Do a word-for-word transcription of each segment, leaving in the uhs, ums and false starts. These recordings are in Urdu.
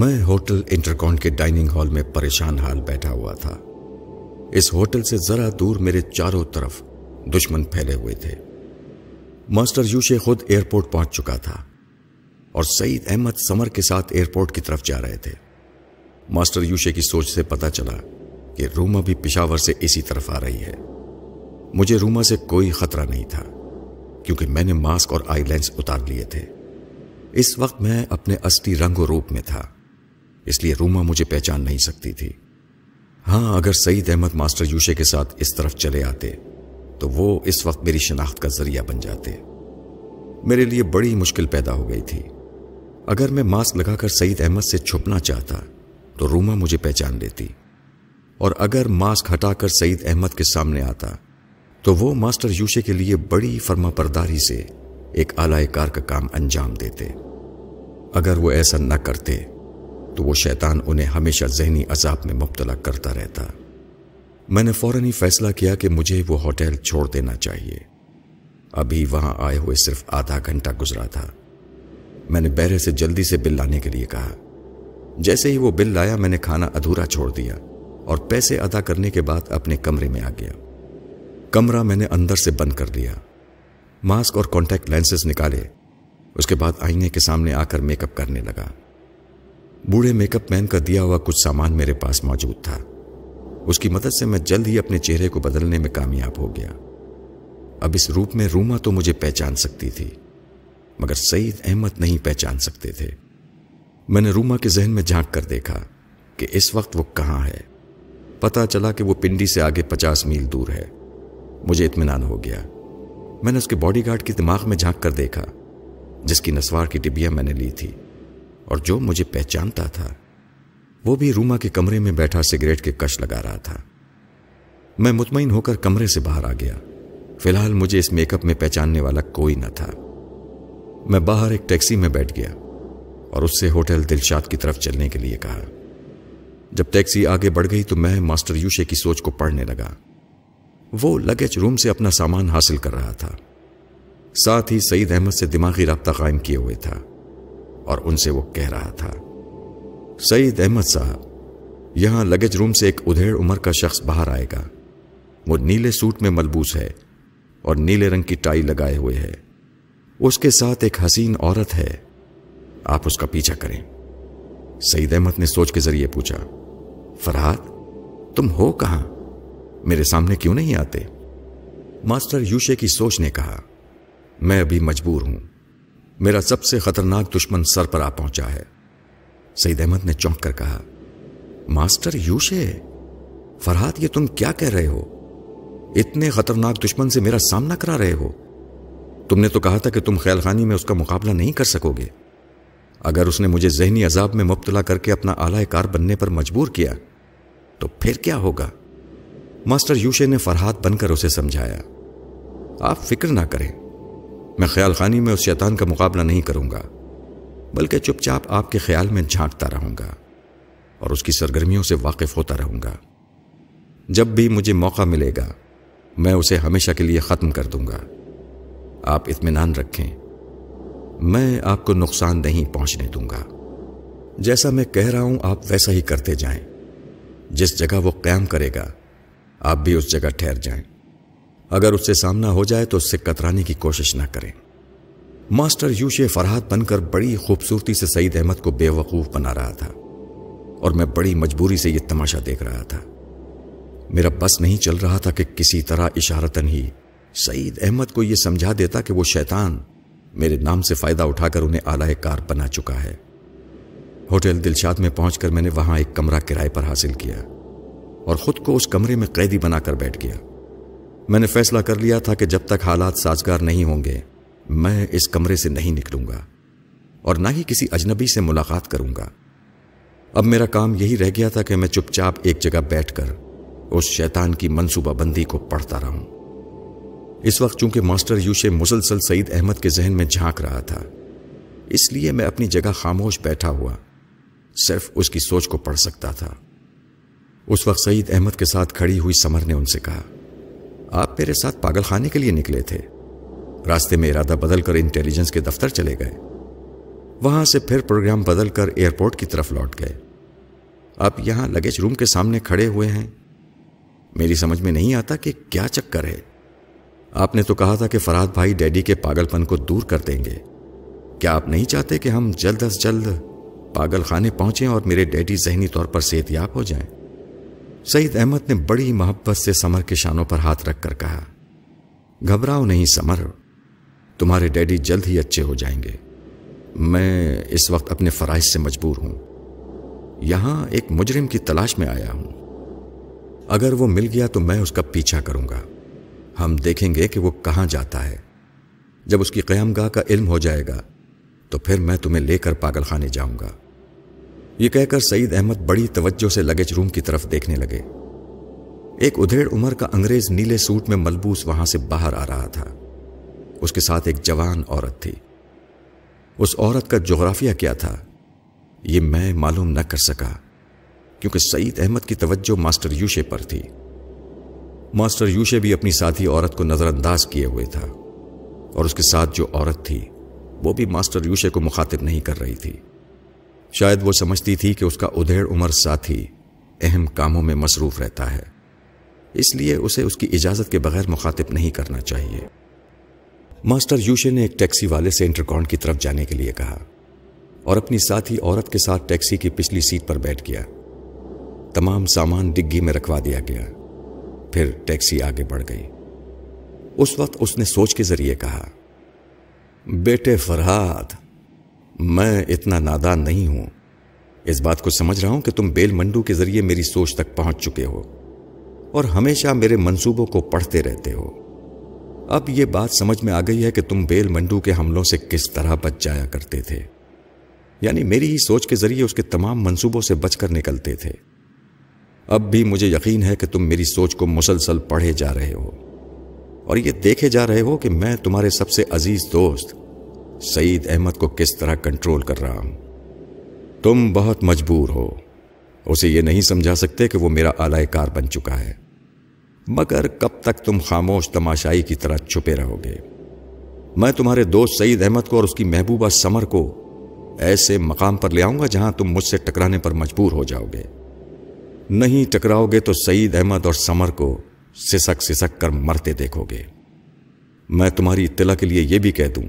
میں ہوٹل انٹرکون کے ڈائننگ ہال میں پریشان حال بیٹھا ہوا تھا. اس ہوٹل سے ذرا دور میرے چاروں طرف دشمن پھیلے ہوئے تھے. ماسٹر یوشے خود ایئرپورٹ پہنچ چکا تھا اور سعید احمد سمر کے ساتھ ایئرپورٹ کی طرف جا رہے تھے. ماسٹر یوشے کی سوچ سے پتہ چلا کہ روما بھی پشاور سے اسی طرف آ رہی ہے. مجھے روما سے کوئی خطرہ نہیں تھا کیونکہ میں نے ماسک اور آئی لینس اتار لیے تھے. اس وقت میں اپنے اصلی رنگ و روپ میں تھا اس لیے روما مجھے پہچان نہیں سکتی تھی. ہاں اگر سعید احمد ماسٹر یوشے کے ساتھ اس طرف چلے آتے تو وہ اس وقت میری شناخت کا ذریعہ بن جاتے. میرے لیے بڑی مشکل پیدا ہو گئی تھی. اگر میں ماسک لگا کر سعید احمد سے چھپنا چاہتا تو روما مجھے پہچان لیتی اور اگر ماسک ہٹا کر سعید احمد کے سامنے آتا تو وہ ماسٹر یوشے کے لیے بڑی فرما برداری سے ایک اعلی کار کا کام انجام دیتے. اگر وہ ایسا نہ کرتے تو وہ شیطان انہیں ہمیشہ ذہنی عذاب میں مبتلا کرتا رہتا. میں نے فوراً ہی فیصلہ کیا کہ مجھے وہ ہوٹل چھوڑ دینا چاہیے. ابھی وہاں آئے ہوئے صرف آدھا گھنٹہ گزرا تھا. میں نے بیرے سے جلدی سے بل لانے کے لیے کہا. جیسے ہی وہ بل لایا میں نے کھانا ادھورا چھوڑ دیا اور پیسے ادا کرنے کے بعد اپنے کمرے میں آ گیا. کمرہ میں نے اندر سے بند کر لیا. ماسک اور کانٹیکٹ لینسز نکالے. اس کے بعد آئینے کے سامنے آ کر میک اپ کرنے لگا. بوڑھے میک اپ مین کا دیا ہوا کچھ سامان میرے پاس موجود تھا. اس کی مدد سے میں جلد ہی اپنے چہرے کو بدلنے میں کامیاب ہو گیا. اب اس روپ میں روما تو مجھے پہچان سکتی تھی مگر سعید احمد نہیں پہچان سکتے تھے. میں نے روما کے ذہن میں جھانک کر دیکھا کہ اس وقت وہ کہاں ہے. پتہ چلا کہ وہ پنڈی سے آگے پچاس میل دور ہے. مجھے اطمینان ہو گیا. میں نے اس کے باڈی گارڈ کے دماغ میں جھانک کر دیکھا جس کی نسوار کی ڈبیاں میں نے لی تھی اور جو مجھے پہچانتا تھا. وہ بھی روما کے کمرے میں بیٹھا سگریٹ کے کش لگا رہا تھا. میں مطمئن ہو کر کمرے سے باہر آ گیا. فی الحال مجھے اس میک اپ میں پہچاننے والا کوئی نہ تھا. میں باہر ایک ٹیکسی میں بیٹھ گیا اور اس سے ہوٹل دلشاد کی طرف چلنے کے لیے کہا. جب ٹیکسی آگے بڑھ گئی تو میں ماسٹر یوشے کی سوچ کو پڑھنے لگا. وہ لگیج روم سے اپنا سامان حاصل کر رہا تھا. ساتھ ہی سعید احمد سے دماغی رابطہ قائم کیے ہوئے تھا اور ان سے وہ کہہ رہا تھا. سعید احمد صاحب یہاں لگیج روم سے ایک ادھیڑ عمر کا شخص باہر آئے گا. وہ نیلے سوٹ میں ملبوس ہے اور نیلے رنگ کی ٹائی لگائے ہوئے ہے. اس کے ساتھ ایک حسین عورت ہے. آپ اس کا پیچھا کریں. سعید احمد نے سوچ کے ذریعے پوچھا. فرحاد تم ہو کہاں؟ میرے سامنے کیوں نہیں آتے؟ ماسٹر یوشے کی سوچ نے کہا. میں ابھی مجبور ہوں. میرا سب سے خطرناک دشمن سر پر آ پہنچا ہے. سعید احمد نے چونک کر کہا. ماسٹر یوشے فرحاد یہ تم کیا کہہ رہے ہو؟ اتنے خطرناک دشمن سے میرا سامنا کرا رہے ہو؟ تم نے تو کہا تھا کہ تم خیال خانی میں اس کا مقابلہ نہیں کر سکو گے. اگر اس نے مجھے ذہنی عذاب میں مبتلا کر کے اپنا اعلی کار بننے پر مجبور کیا تو پھر کیا ہوگا؟ ماسٹر یوشے نے فرحاد بن کر اسے سمجھایا. آپ فکر نہ کریں. میں خیال خانی میں اس شیطان کا مقابلہ نہیں کروں گا بلکہ چپ چاپ آپ کے خیال میں جھانکتا رہوں گا اور اس کی سرگرمیوں سے واقف ہوتا رہوں گا. جب بھی مجھے موقع ملے گا میں اسے ہمیشہ کے لیے ختم کر دوں گا. آپ اطمینان رکھیں. میں آپ کو نقصان نہیں پہنچنے دوں گا. جیسا میں کہہ رہا ہوں آپ ویسا ہی کرتے جائیں. جس جگہ وہ قیام کرے گا آپ بھی اس جگہ ٹھہر جائیں. اگر اس سے سامنا ہو جائے تو اس سے کترانے کی کوشش نہ کریں. ماسٹر یوشے فرحات بن کر بڑی خوبصورتی سے سعید احمد کو بے وقوف بنا رہا تھا اور میں بڑی مجبوری سے یہ تماشا دیکھ رہا تھا. میرا بس نہیں چل رہا تھا کہ کسی طرح اشارتاً ہی سعید احمد کو یہ سمجھا دیتا کہ وہ شیطان میرے نام سے فائدہ اٹھا کر انہیں اعلی کار بنا چکا ہے. ہوٹل دلشاد میں پہنچ کر میں نے وہاں ایک کمرہ کرائے پر حاصل کیا اور خود کو اس کمرے میں قیدی بنا کر بیٹھ گیا. میں نے فیصلہ کر لیا تھا کہ جب تک حالات سازگار نہیں ہوں گے میں اس کمرے سے نہیں نکلوں گا اور نہ ہی کسی اجنبی سے ملاقات کروں گا. اب میرا کام یہی رہ گیا تھا کہ میں چپ چاپ ایک جگہ بیٹھ کر اس شیطان کی منصوبہ بندی کو پڑھتا رہوں. اس وقت چونکہ ماسٹر یوشے مسلسل سعید احمد کے ذہن میں جھانک رہا تھا اس لیے میں اپنی جگہ خاموش بیٹھا ہوا صرف اس کی سوچ کو پڑھ سکتا تھا. اس وقت سعید احمد کے ساتھ کھڑی ہوئی سمر نے ان سے کہا. آپ میرے ساتھ پاگل خانے کے لیے نکلے تھے. راستے میں ارادہ بدل کر انٹیلیجنس کے دفتر چلے گئے. وہاں سے پھر پروگرام بدل کر ایئرپورٹ کی طرف لوٹ گئے۔ آپ یہاں لگیج روم کے سامنے کھڑے ہوئے ہیں، میری سمجھ میں نہیں آتا کہ کیا چکر ہے۔ آپ نے تو کہا تھا کہ فرحت بھائی ڈیڈی کے پاگل پن کو دور کر دیں گے، کیا آپ نہیں چاہتے کہ ہم جلد از جلد پاگل خانے پہنچیں اور میرے ڈیڈی ذہنی طور پر صحت یاب ہو جائیں؟ سعید احمد نے بڑی محبت سے سمر کے شانوں پر ہاتھ رکھ کر کہا، گھبراؤ نہیں سمر، تمہارے ڈیڈی جلد ہی اچھے ہو جائیں گے، میں اس وقت اپنے فرائض سے مجبور ہوں، یہاں ایک مجرم کی تلاش میں آیا ہوں، اگر وہ مل گیا تو میں اس کا پیچھا کروں گا، ہم دیکھیں گے کہ وہ کہاں جاتا ہے، جب اس کی قیام گاہ کا علم ہو جائے گا تو پھر میں تمہیں لے کر پاگل خانے جاؤں گا۔ یہ کہہ کر سعید احمد بڑی توجہ سے لگیج روم کی طرف دیکھنے لگے۔ ایک ادھیڑ عمر کا انگریز نیلے سوٹ میں ملبوس وہاں سے باہر آ رہا تھا، اس کے ساتھ ایک جوان عورت تھی۔ اس عورت کا جغرافیہ کیا تھا یہ میں معلوم نہ کر سکا، کیونکہ سعید احمد کی توجہ ماسٹر یوشے پر تھی۔ ماسٹر یوشے بھی اپنی ساتھی عورت کو نظر انداز کیے ہوئے تھا، اور اس کے ساتھ جو عورت تھی وہ بھی ماسٹر یوشے کو مخاطب نہیں کر رہی تھی، شاید وہ سمجھتی تھی کہ اس کا ادھیڑ عمر ساتھی اہم کاموں میں مصروف رہتا ہے، اس لیے اسے اس کی اجازت کے بغیر مخاطب نہیں کرنا چاہیے۔ ماسٹر یوشے نے ایک ٹیکسی والے سے انٹرکانٹ کی طرف جانے کے لیے کہا اور اپنی ساتھی عورت کے ساتھ ٹیکسی کی پچھلی سیٹ پر بیٹھ گیا۔ تمام سامان ڈگی میں رکھوا دیا گیا، پھر ٹیکسی آگے بڑھ گئی۔ اس وقت اس نے سوچ کے ذریعے کہا، بیٹے فرحاد، میں اتنا نادان نہیں ہوں، اس بات کو سمجھ رہا ہوں کہ تم بیل منڈو کے ذریعے میری سوچ تک پہنچ چکے ہو اور ہمیشہ میرے منصوبوں کو پڑھتے رہتے ہو، اب یہ بات سمجھ میں آ گئی ہے کہ تم بیل منڈو کے حملوں سے کس طرح بچ جایا کرتے تھے، یعنی میری ہی سوچ کے ذریعے اس کے تمام منصوبوں سے بچ کر نکلتے تھے۔ اب بھی مجھے یقین ہے کہ تم میری سوچ کو مسلسل پڑھے جا رہے ہو اور یہ دیکھے جا رہے ہو کہ میں تمہارے سب سے عزیز دوست سعید احمد کو کس طرح کنٹرول کر رہا ہوں۔ تم بہت مجبور ہو، اسے یہ نہیں سمجھا سکتے کہ وہ میرا آلہ کار بن چکا ہے، مگر کب تک تم خاموش تماشائی کی طرح چھپے رہو گے؟ میں تمہارے دوست سعید احمد کو اور اس کی محبوبہ سمر کو ایسے مقام پر لے آؤں گا جہاں تم مجھ سے ٹکرانے پر مجبور ہو جاؤ گے، نہیں ٹکراؤ گے تو سعید احمد اور سمر کو سسک سسک کر مرتے دیکھو گے۔ میں تمہاری اطلاع کے لیے یہ بھی کہہ دوں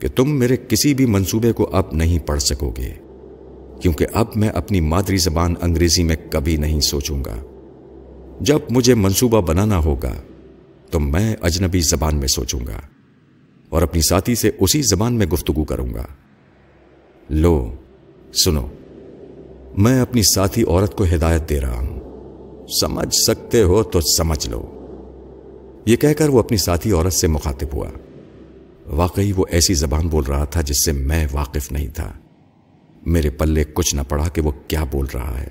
کہ تم میرے کسی بھی منصوبے کو اب نہیں پڑھ سکو گے، کیونکہ اب میں اپنی مادری زبان انگریزی میں کبھی نہیں سوچوں گا، جب مجھے منصوبہ بنانا ہوگا تو میں اجنبی زبان میں سوچوں گا اور اپنی ساتھی سے اسی زبان میں گفتگو کروں گا۔ لو سنو، میں اپنی ساتھی عورت کو ہدایت دے رہا ہوں، سمجھ سکتے ہو تو سمجھ لو۔ یہ کہہ کر وہ اپنی ساتھی عورت سے مخاطب ہوا۔ واقعی وہ ایسی زبان بول رہا تھا جس سے میں واقف نہیں تھا، میرے پلے کچھ نہ پڑا کہ وہ کیا بول رہا ہے،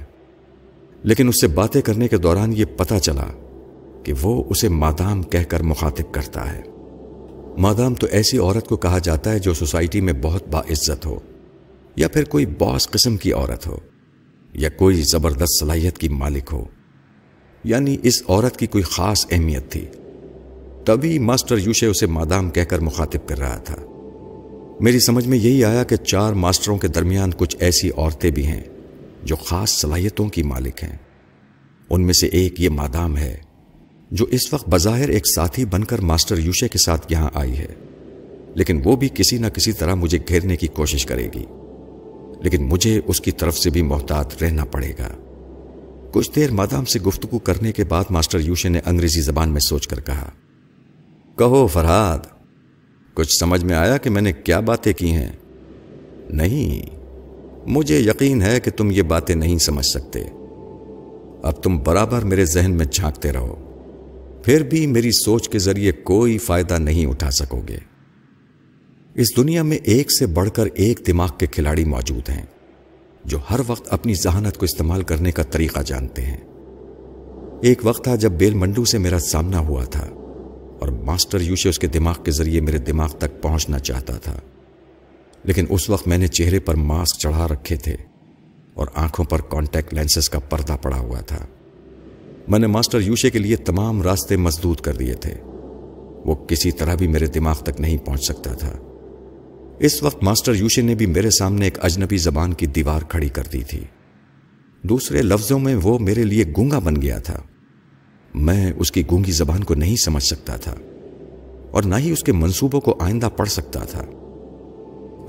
لیکن اس سے باتیں کرنے کے دوران یہ پتہ چلا کہ وہ اسے مادام کہہ کر مخاطب کرتا ہے۔ مادام تو ایسی عورت کو کہا جاتا ہے جو سوسائٹی میں بہت باعزت ہو، یا پھر کوئی باس قسم کی عورت ہو، یا کوئی زبردست صلاحیت کی مالک ہو، یعنی اس عورت کی کوئی خاص اہمیت تھی، تبھی ماسٹر یوشے اسے مادام کہہ کر مخاطب کر رہا تھا۔ میری سمجھ میں یہی آیا کہ چار ماسٹروں کے درمیان کچھ ایسی عورتیں بھی ہیں جو خاص صلاحیتوں کی مالک ہیں، ان میں سے ایک یہ مادام ہے جو اس وقت بظاہر ایک ساتھی بن کر ماسٹر یوشے کے ساتھ یہاں آئی ہے، لیکن وہ بھی کسی نہ کسی طرح مجھے گھیرنے کی کوشش کرے گی، لیکن مجھے اس کی طرف سے بھی محتاط رہنا پڑے گا۔ کچھ دیر مادام سے گفتگو کرنے کے بعد ماسٹر یوشے نے انگریزی زبان میں سوچ کر کہا، کہو فرحاد، کچھ سمجھ میں آیا کہ میں نے کیا باتیں کی ہیں؟ نہیں، مجھے یقین ہے کہ تم یہ باتیں نہیں سمجھ سکتے، اب تم برابر میرے ذہن میں جھانکتے رہو، پھر بھی میری سوچ کے ذریعے کوئی فائدہ نہیں اٹھا سکو گے۔ اس دنیا میں ایک سے بڑھ کر ایک دماغ کے کھلاڑی موجود ہیں جو ہر وقت اپنی ذہانت کو استعمال کرنے کا طریقہ جانتے ہیں۔ ایک وقت تھا جب بیل منڈو سے میرا سامنا ہوا تھا اور ماسٹر یوشے اس کے دماغ کے ذریعے میرے دماغ تک پہنچنا چاہتا تھا، لیکن اس وقت میں نے چہرے پر ماسک چڑھا رکھے تھے اور آنکھوں پر کانٹیکٹ لینسز کا پردہ پڑا ہوا تھا۔ میں نے ماسٹر یوشے کے لیے تمام راستے مسدود کر دیے تھے، وہ کسی طرح بھی میرے دماغ تک نہیں پہنچ سکتا تھا۔ اس وقت ماسٹر یوشے نے بھی میرے سامنے ایک اجنبی زبان کی دیوار کھڑی کر دی تھی. دوسرے لفظوں میں وہ میرے لیے گونگا بن گیا تھا. میں اس کی گونگی زبان کو نہیں سمجھ سکتا تھا اور نہ ہی اس کے منصوبوں کو آئندہ پڑھ سکتا تھا.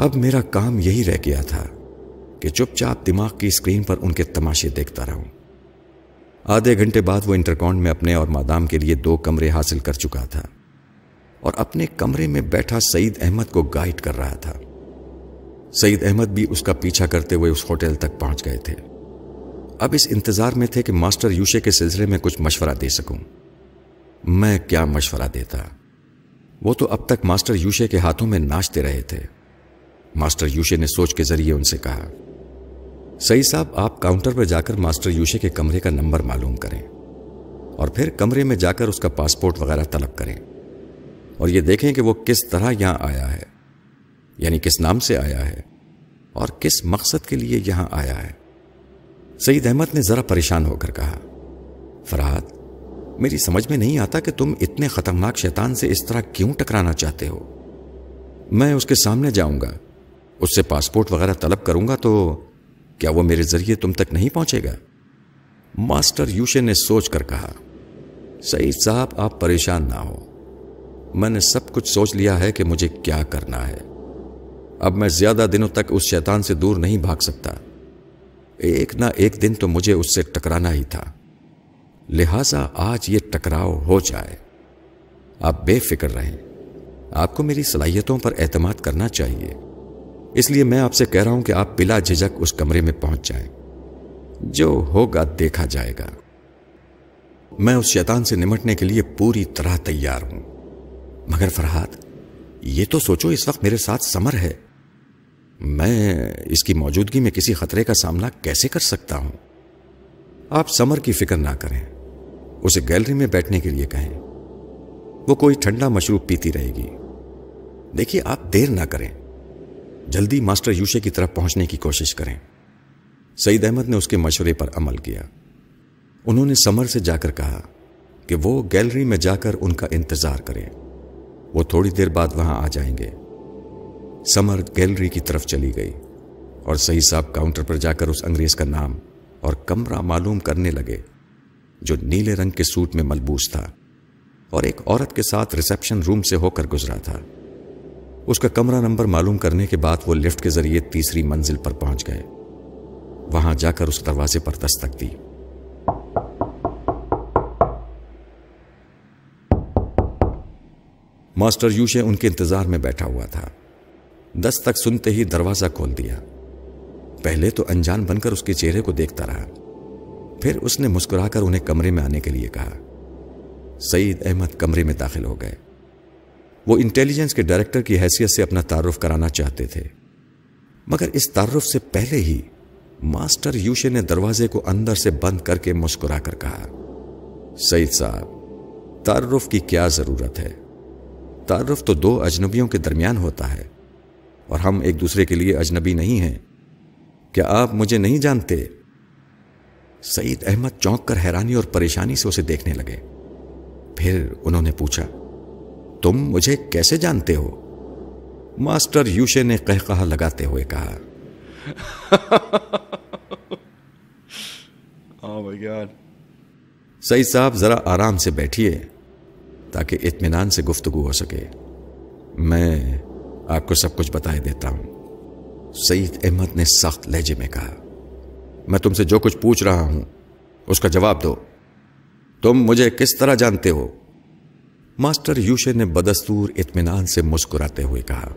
اب میرا کام یہی رہ گیا تھا کہ چپ چاپ دماغ کی اسکرین پر ان کے تماشے دیکھتا رہوں. آدھے گھنٹے بعد وہ انٹرکانٹ میں اپنے اور مادام کے لیے دو کمرے حاصل کر چکا تھا اور اپنے کمرے میں بیٹھا سعید احمد کو گائیڈ کر رہا تھا. سعید احمد بھی اس کا پیچھا کرتے ہوئے اس ہوٹل تک پہنچ گئے تھے. اب اس انتظار میں تھے کہ ماسٹر یوشے کے سلسلے میں کچھ مشورہ دے سکوں. میں کیا مشورہ دیتا؟ وہ تو اب تک ماسٹر یوشے کے ہاتھوں میں ناچتے رہے تھے. ماسٹر یوشے نے سوچ کے ذریعے ان سے کہا, سعید صاحب آپ کاؤنٹر پر جا کر ماسٹر یوشے کے کمرے کا نمبر معلوم کریں اور پھر کمرے میں جا کر اس کا پاسپورٹ وغیرہ طلب کریں اور یہ دیکھیں کہ وہ کس طرح یہاں آیا ہے, یعنی کس نام سے آیا ہے اور کس مقصد کے لیے یہاں آیا ہے. سعید احمد نے ذرا پریشان ہو کر کہا, فرحات میری سمجھ میں نہیں آتا کہ تم اتنے خطرناک شیطان سے اس طرح کیوں ٹکرانا چاہتے ہو. میں اس کے سامنے جاؤں گا, اس سے پاسپورٹ وغیرہ طلب کروں گا تو کیا وہ میرے ذریعے تم تک نہیں پہنچے گا؟ ماسٹر یوشے نے سوچ کر کہا, سعید صاحب آپ پریشان نہ ہو, میں نے سب کچھ سوچ لیا ہے کہ مجھے کیا کرنا ہے. اب میں زیادہ دنوں تک اس شیطان سے دور نہیں بھاگ سکتا, ایک نہ ایک دن تو مجھے اس سے ٹکرانا ہی تھا, لہٰذا آج یہ ٹکراؤ ہو جائے. آپ بے فکر رہیں, آپ کو میری صلاحیتوں پر اعتماد کرنا چاہیے, اس لیے میں آپ سے کہہ رہا ہوں کہ آپ بلا جھجک اس کمرے میں پہنچ جائیں, جو ہوگا دیکھا جائے گا. میں اس شیطان سے نمٹنے کے لیے پوری طرح تیار ہوں, مگر فرحات یہ تو سوچو اس وقت میرے ساتھ سمر ہے, میں اس کی موجودگی میں کسی خطرے کا سامنا کیسے کر سکتا ہوں. آپ سمر کی فکر نہ کریں, اسے گیلری میں بیٹھنے کے لیے کہیں, وہ کوئی ٹھنڈا مشروب پیتی رہے گی. دیکھیے آپ دیر نہ کریں, جلدی ماسٹر یوشے کی طرف پہنچنے کی کوشش کریں. سعید احمد نے اس کے مشورے پر عمل کیا. انہوں نے سمر سے جا کر کہا کہ وہ گیلری میں جا کر ان کا انتظار کریں, وہ تھوڑی دیر بعد وہاں آ جائیں گے. سمر گیلری کی طرف چلی گئی اور سعید صاحب کاؤنٹر پر جا کر اس انگریز کا نام اور کمرہ معلوم کرنے لگے جو نیلے رنگ کے سوٹ میں ملبوس تھا اور ایک عورت کے ساتھ ریسیپشن روم سے ہو کر گزرا تھا. اس کا کمرہ نمبر معلوم کرنے کے بعد وہ لفٹ کے ذریعے تیسری منزل پر پہنچ گئے. وہاں جا کر اس دروازے پر دستک دی. ماسٹر یوشے ان کے انتظار میں بیٹھا ہوا تھا. دستک سنتے ہی دروازہ کھول دیا. پہلے تو انجان بن کر اس کے چہرے کو دیکھتا رہا, پھر اس نے مسکرا کر انہیں کمرے میں آنے کے لیے کہا. سعید احمد کمرے میں داخل ہو گئے. وہ انٹیلیجنس کے ڈائریکٹر کی حیثیت سے اپنا تعارف کرانا چاہتے تھے, مگر اس تعارف سے پہلے ہی ماسٹر یوشے نے دروازے کو اندر سے بند کر کے مسکرا کر کہا, سعید صاحب تعارف کی کیا ضرورت ہے, تعارف تو دو اجنبیوں کے درمیان ہوتا ہے اور ہم ایک دوسرے کے لیے اجنبی نہیں ہیں. کیا آپ مجھے نہیں جانتے؟ سعید احمد چونک کر حیرانی اور پریشانی سے اسے دیکھنے لگے. پھر انہوں نے پوچھا, تم مجھے کیسے جانتے ہو؟ ماسٹر یوشے نے قہقہہ لگاتے ہوئے کہا, Oh my God. سعید صاحب ذرا آرام سے بیٹھیے تاکہ اطمینان سے گفتگو ہو سکے, میں آپ کو سب کچھ بتائے دیتا ہوں. سعید احمد نے سخت لہجے میں کہا, میں تم سے جو کچھ پوچھ رہا ہوں اس کا جواب دو, تم مجھے کس طرح جانتے ہو؟ ماسٹر یوشے نے بدستور اطمینان سے مسکراتے ہوئے کہا,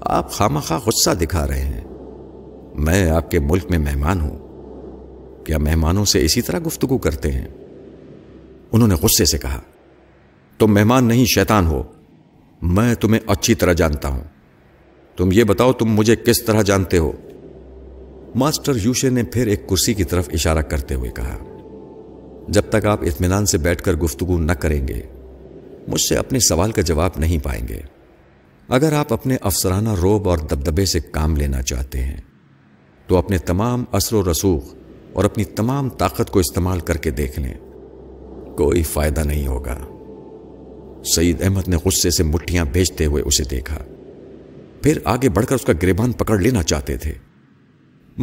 آپ خامخواہ غصہ دکھا رہے ہیں, میں آپ کے ملک میں مہمان ہوں, کیا مہمانوں سے اسی طرح گفتگو کرتے ہیں؟ انہوں نے غصے سے کہا, تم مہمان نہیں شیطان ہو, میں تمہیں اچھی طرح جانتا ہوں, تم یہ بتاؤ تم مجھے کس طرح جانتے ہو؟ ماسٹر یوشے نے پھر ایک کرسی کی طرف اشارہ کرتے ہوئے کہا, جب تک آپ اطمینان سے بیٹھ کر گفتگو نہ کریں گے مجھ سے اپنے سوال کا جواب نہیں پائیں گے. اگر آپ اپنے افسرانہ روب اور دبدبے سے کام لینا چاہتے ہیں تو اپنے تمام اثر و رسوخ اور اپنی تمام طاقت کو استعمال کر کے دیکھ لیں, کوئی فائدہ نہیں ہوگا. سعید احمد نے غصے سے مٹھیاں بھیجتے ہوئے اسے دیکھا. پھر آگے بڑھ کر اس کا گریبان پکڑ لینا چاہتے تھے،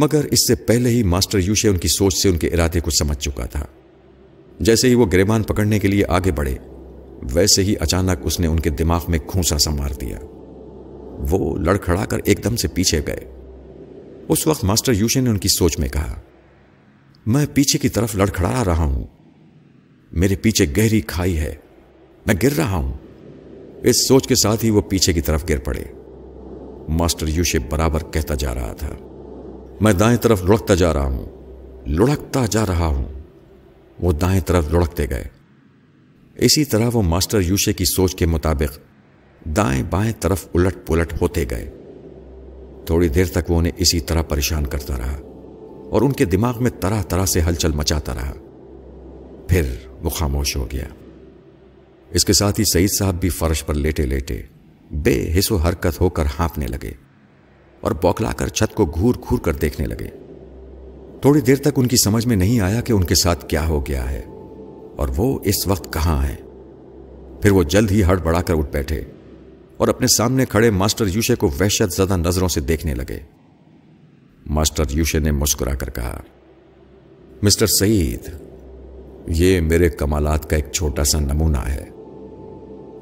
مگر اس سے پہلے ہی ماسٹر یوشے ان کی سوچ سے ان کے ارادے کو سمجھ چکا تھا۔ جیسے ہی وہ گریبان پکڑنے کے لیے آگے بڑھے، ویسے ہی اچانک اس نے ان کے دماغ میں کھونسا سا مار دیا۔ وہ لڑکھڑا کر ایک دم سے پیچھے گئے۔ اس وقت ماسٹر یوشے نے ان کی سوچ میں کہا، میں پیچھے کی طرف لڑکھڑا رہا ہوں، میرے پیچھے گہری کھائی ہے، میں گر رہا ہوں۔ اس سوچ کے ساتھ ہی وہ پیچھے کی طرف گر پڑے۔ ماسٹر یوشے برابر کہتا جا رہا تھا، میں دائیں طرف لڑکتا جا رہا ہوں، لڑکتا جا رہا ہوں۔ وہ دائیں طرف لڑکتے گئے۔ اسی طرح وہ ماسٹر یوشے کی سوچ کے مطابق دائیں بائیں طرف الٹ پلٹ ہوتے گئے۔ تھوڑی دیر تک وہ انہیں اسی طرح پریشان کرتا رہا اور ان کے دماغ میں طرح طرح سے ہلچل مچاتا رہا۔ پھر وہ خاموش ہو گیا۔ اس کے ساتھ ہی سعید صاحب بھی فرش پر لیٹے لیٹے بے حس و حرکت ہو کر ہانپنے لگے اور بوکھلا کر چھت کو گھور گھور کر دیکھنے لگے۔ تھوڑی دیر تک ان کی سمجھ میں نہیں آیا کہ ان کے ساتھ کیا ہو گیا ہے اور وہ اس وقت کہاں ہیں۔ پھر وہ جلد ہی ہڑبڑا کر اٹھ بیٹھے اور اپنے سامنے کھڑے ماسٹر یوشے کو وحشت زدہ نظروں سے دیکھنے لگے۔ ماسٹر یوشے نے مسکرا کر کہا، مسٹر سعید، یہ میرے کمالات کا ایک چھوٹا سا نمونہ ہے۔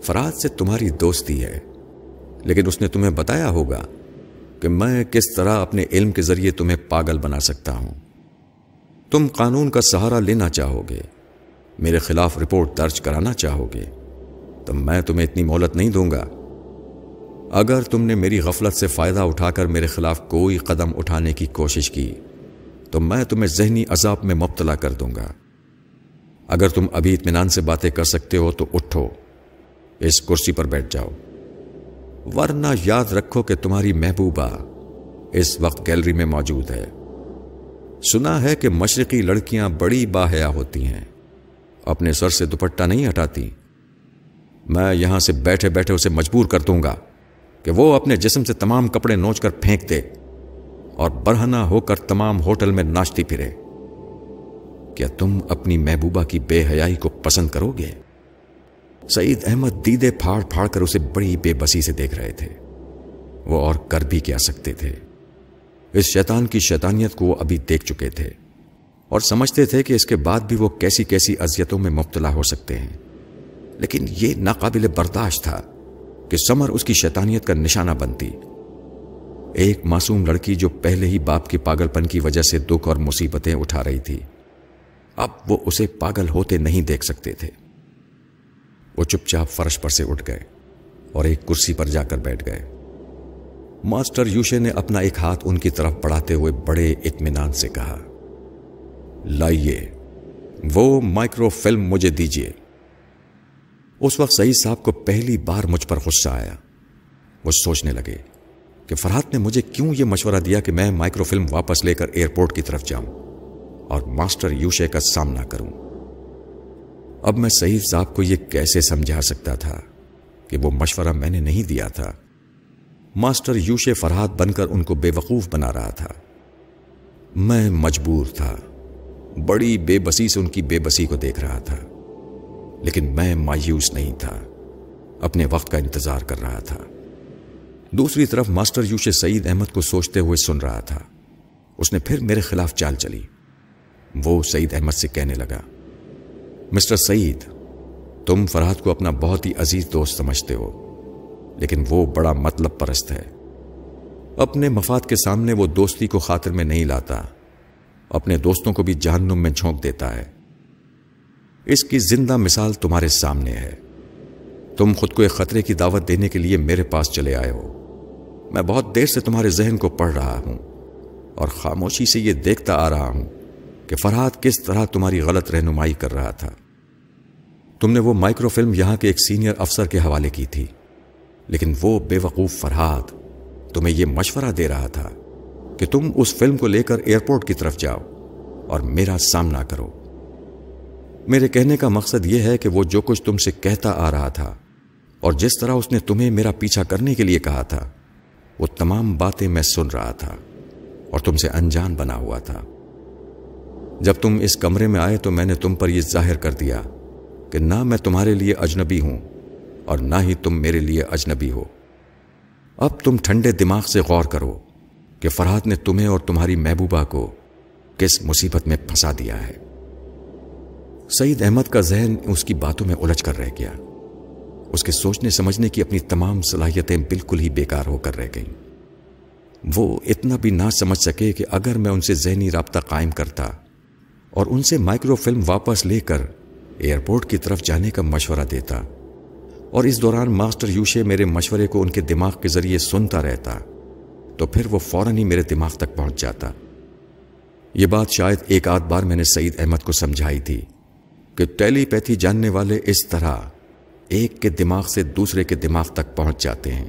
فرحاد سے تمہاری دوستی ہے، لیکن اس نے تمہیں بتایا ہوگا کہ میں کس طرح اپنے علم کے ذریعے تمہیں پاگل بنا سکتا ہوں۔ تم قانون کا سہارا لینا چاہو گے، میرے خلاف رپورٹ درج کرانا چاہو گے، تو میں تمہیں اتنی مہلت نہیں دوں گا۔ اگر تم نے میری غفلت سے فائدہ اٹھا کر میرے خلاف کوئی قدم اٹھانے کی کوشش کی تو میں تمہیں ذہنی عذاب میں مبتلا کر دوں گا۔ اگر تم ابھی اطمینان سے باتیں کر سکتے ہو تو اٹھو، اس کرسی پر بیٹھ جاؤ، ورنہ یاد رکھو کہ تمہاری محبوبہ اس وقت گیلری میں موجود ہے۔ سنا ہے کہ مشرقی لڑکیاں بڑی باحیا ہوتی ہیں، اپنے سر سے دوپٹہ نہیں ہٹاتی۔ میں یہاں سے بیٹھے بیٹھے اسے مجبور کر دوں گا کہ وہ اپنے جسم سے تمام کپڑے نوچ کر پھینک دے اور برہنہ ہو کر تمام ہوٹل میں ناچتی پھرے۔ کیا تم اپنی محبوبہ کی بے حیائی کو پسند کرو گے؟ سعید احمد دیدے پھاڑ پھاڑ کر اسے بڑی بے بسی سے دیکھ رہے تھے۔ وہ اور کر بھی کیا سکتے تھے؟ اس شیطان کی شیطانیت کو وہ ابھی دیکھ چکے تھے اور سمجھتے تھے کہ اس کے بعد بھی وہ کیسی کیسی اذیتوں میں مبتلا ہو سکتے ہیں، لیکن یہ ناقابل برداشت تھا کہ سمر اس کی شیطانیت کا نشانہ بنتی، ایک معصوم لڑکی جو پہلے ہی باپ کے پاگل پن کی وجہ سے دکھ اور مصیبتیں اٹھا رہی تھی۔ اب وہ اسے پاگل ہوتے نہیں دیکھ سکتے تھے۔ وہ چپ چاپ فرش پر سے اٹھ گئے اور ایک کرسی پر جا کر بیٹھ گئے۔ ماسٹر یوشے نے اپنا ایک ہاتھ ان کی طرف بڑھاتے ہوئے بڑے اطمینان سے کہا، لائیے وہ مائکرو فلم مجھے دیجیے۔ اس وقت سعید صاحب کو پہلی بار مجھ پر غصہ آیا۔ وہ سوچنے لگے کہ فرحات نے مجھے کیوں یہ مشورہ دیا کہ میں مائکرو فلم واپس لے کر ایئرپورٹ کی طرف جاؤں اور ماسٹر یوشے کا سامنا کروں۔ اب میں سعید صاحب کو یہ کیسے سمجھا سکتا تھا کہ وہ مشورہ میں نے نہیں دیا تھا؟ ماسٹر یوشے فرحات بن کر ان کو بے وقوف بنا رہا تھا۔ میں مجبور تھا، بڑی بے بسی سے ان کی بے بسی کو دیکھ رہا تھا، لیکن میں مایوس نہیں تھا، اپنے وقت کا انتظار کر رہا تھا۔ دوسری طرف ماسٹر یوشے سعید احمد کو سوچتے ہوئے سن رہا تھا۔ اس نے پھر میرے خلاف چال چلی۔ وہ سعید احمد سے کہنے لگا، مسٹر سعید، تم فرحات کو اپنا بہت ہی عزیز دوست سمجھتے ہو، لیکن وہ بڑا مطلب پرست ہے۔ اپنے مفاد کے سامنے وہ دوستی کو خاطر میں نہیں لاتا، اپنے دوستوں کو بھی جہنم میں جھونک دیتا ہے۔ اس کی زندہ مثال تمہارے سامنے ہے۔ تم خود کو ایک خطرے کی دعوت دینے کے لیے میرے پاس چلے آئے ہو۔ میں بہت دیر سے تمہارے ذہن کو پڑھ رہا ہوں اور خاموشی سے یہ دیکھتا آ رہا ہوں کہ فرحات کس طرح تمہاری غلط رہنمائی کر رہا تھا۔ تم نے وہ مائکرو فلم یہاں کے ایک سینئر افسر کے حوالے کی تھی، لیکن وہ بے وقوف فرحات تمہیں یہ مشورہ دے رہا تھا کہ تم اس فلم کو لے کر ایئرپورٹ کی طرف جاؤ اور میرا سامنا کرو۔ میرے کہنے کا مقصد یہ ہے کہ وہ جو کچھ تم سے کہتا آ رہا تھا اور جس طرح اس نے تمہیں میرا پیچھا کرنے کے لیے کہا تھا، وہ تمام باتیں میں سن رہا تھا اور تم سے انجان بنا ہوا تھا۔ جب تم اس کمرے میں آئے تو میں نے تم پر یہ ظاہر کر دیا کہ نہ میں تمہارے لیے اجنبی ہوں اور نہ ہی تم میرے لیے اجنبی ہو۔ اب تم ٹھنڈے دماغ سے غور کرو کہ فرحات نے تمہیں اور تمہاری محبوبہ کو کس مصیبت میں پھنسا دیا ہے۔ سعید احمد کا ذہن اس کی باتوں میں الجھ کر رہ گیا۔ اس کے سوچنے سمجھنے کی اپنی تمام صلاحیتیں بالکل ہی بیکار ہو کر رہ گئیں۔ وہ اتنا بھی نہ سمجھ سکے کہ اگر میں ان سے ذہنی رابطہ قائم کرتا اور ان سے مائکرو فلم واپس لے کر ایئرپورٹ کی طرف جانے کا مشورہ دیتا اور اس دوران ماسٹر یوشے میرے مشورے کو ان کے دماغ کے ذریعے سنتا رہتا تو پھر وہ فوراً ہی میرے دماغ تک پہنچ جاتا۔ یہ بات شاید ایک آدھ بار میں نے سعید احمد کو سمجھائی تھی کہ ٹیلی پیتھی جاننے والے اس طرح ایک کے دماغ سے دوسرے کے دماغ تک پہنچ جاتے ہیں،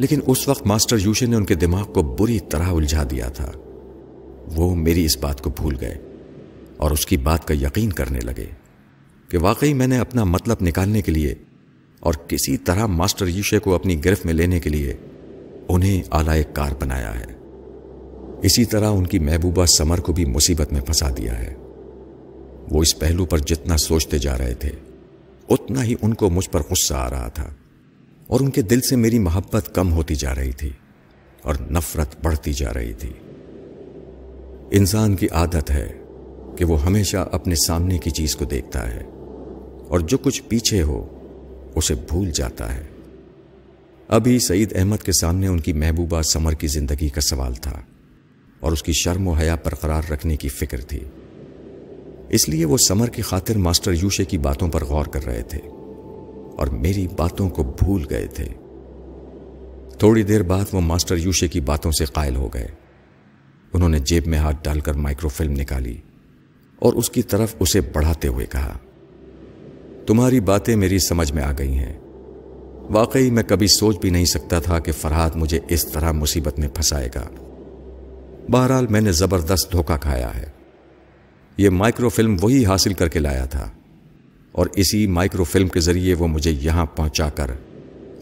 لیکن اس وقت ماسٹر یوشے نے ان کے دماغ کو بری طرح الجھا دیا تھا۔ وہ میری اس بات کو بھول گئے اور اس کی بات کا یقین کرنے لگے کہ واقعی میں نے اپنا مطلب نکالنے کے لیے اور کسی طرح ماسٹر یوشے کو اپنی گرفت میں لینے کے لیے انہیں آلائے کار بنایا ہے۔ اسی طرح ان کی محبوبہ سمر کو بھی مصیبت میں پھنسا دیا ہے۔ وہ اس پہلو پر جتنا سوچتے جا رہے تھے اتنا ہی ان کو مجھ پر غصہ آ رہا تھا اور ان کے دل سے میری محبت کم ہوتی جا رہی تھی اور نفرت بڑھتی جا رہی تھی۔ انسان کی عادت ہے کہ وہ ہمیشہ اپنے سامنے کی چیز کو دیکھتا ہے اور جو کچھ پیچھے ہو اسے بھول جاتا ہے۔ ابھی سعید احمد کے سامنے ان کی محبوبہ سمر کی زندگی کا سوال تھا اور اس کی شرم و حیا برقرار رکھنے کی فکر تھی، اس لیے وہ سمر کی خاطر ماسٹر یوشے کی باتوں پر غور کر رہے تھے اور میری باتوں کو بھول گئے تھے۔ تھوڑی دیر بعد وہ ماسٹر یوشے کی باتوں سے قائل ہو گئے۔ انہوں نے جیب میں ہاتھ ڈال کر مائکرو فلم نکالی اور اس کی طرف اسے بڑھاتے ہوئے کہا، تمہاری باتیں میری سمجھ میں آ گئی ہیں۔ واقعی میں کبھی سوچ بھی نہیں سکتا تھا کہ فرحات مجھے اس طرح مصیبت میں پھنسائے گا۔ بہرحال میں نے زبردست دھوکہ کھایا ہے۔ یہ مائکرو فلم وہی حاصل کر کے لایا تھا اور اسی مائکرو فلم کے ذریعے وہ مجھے یہاں پہنچا کر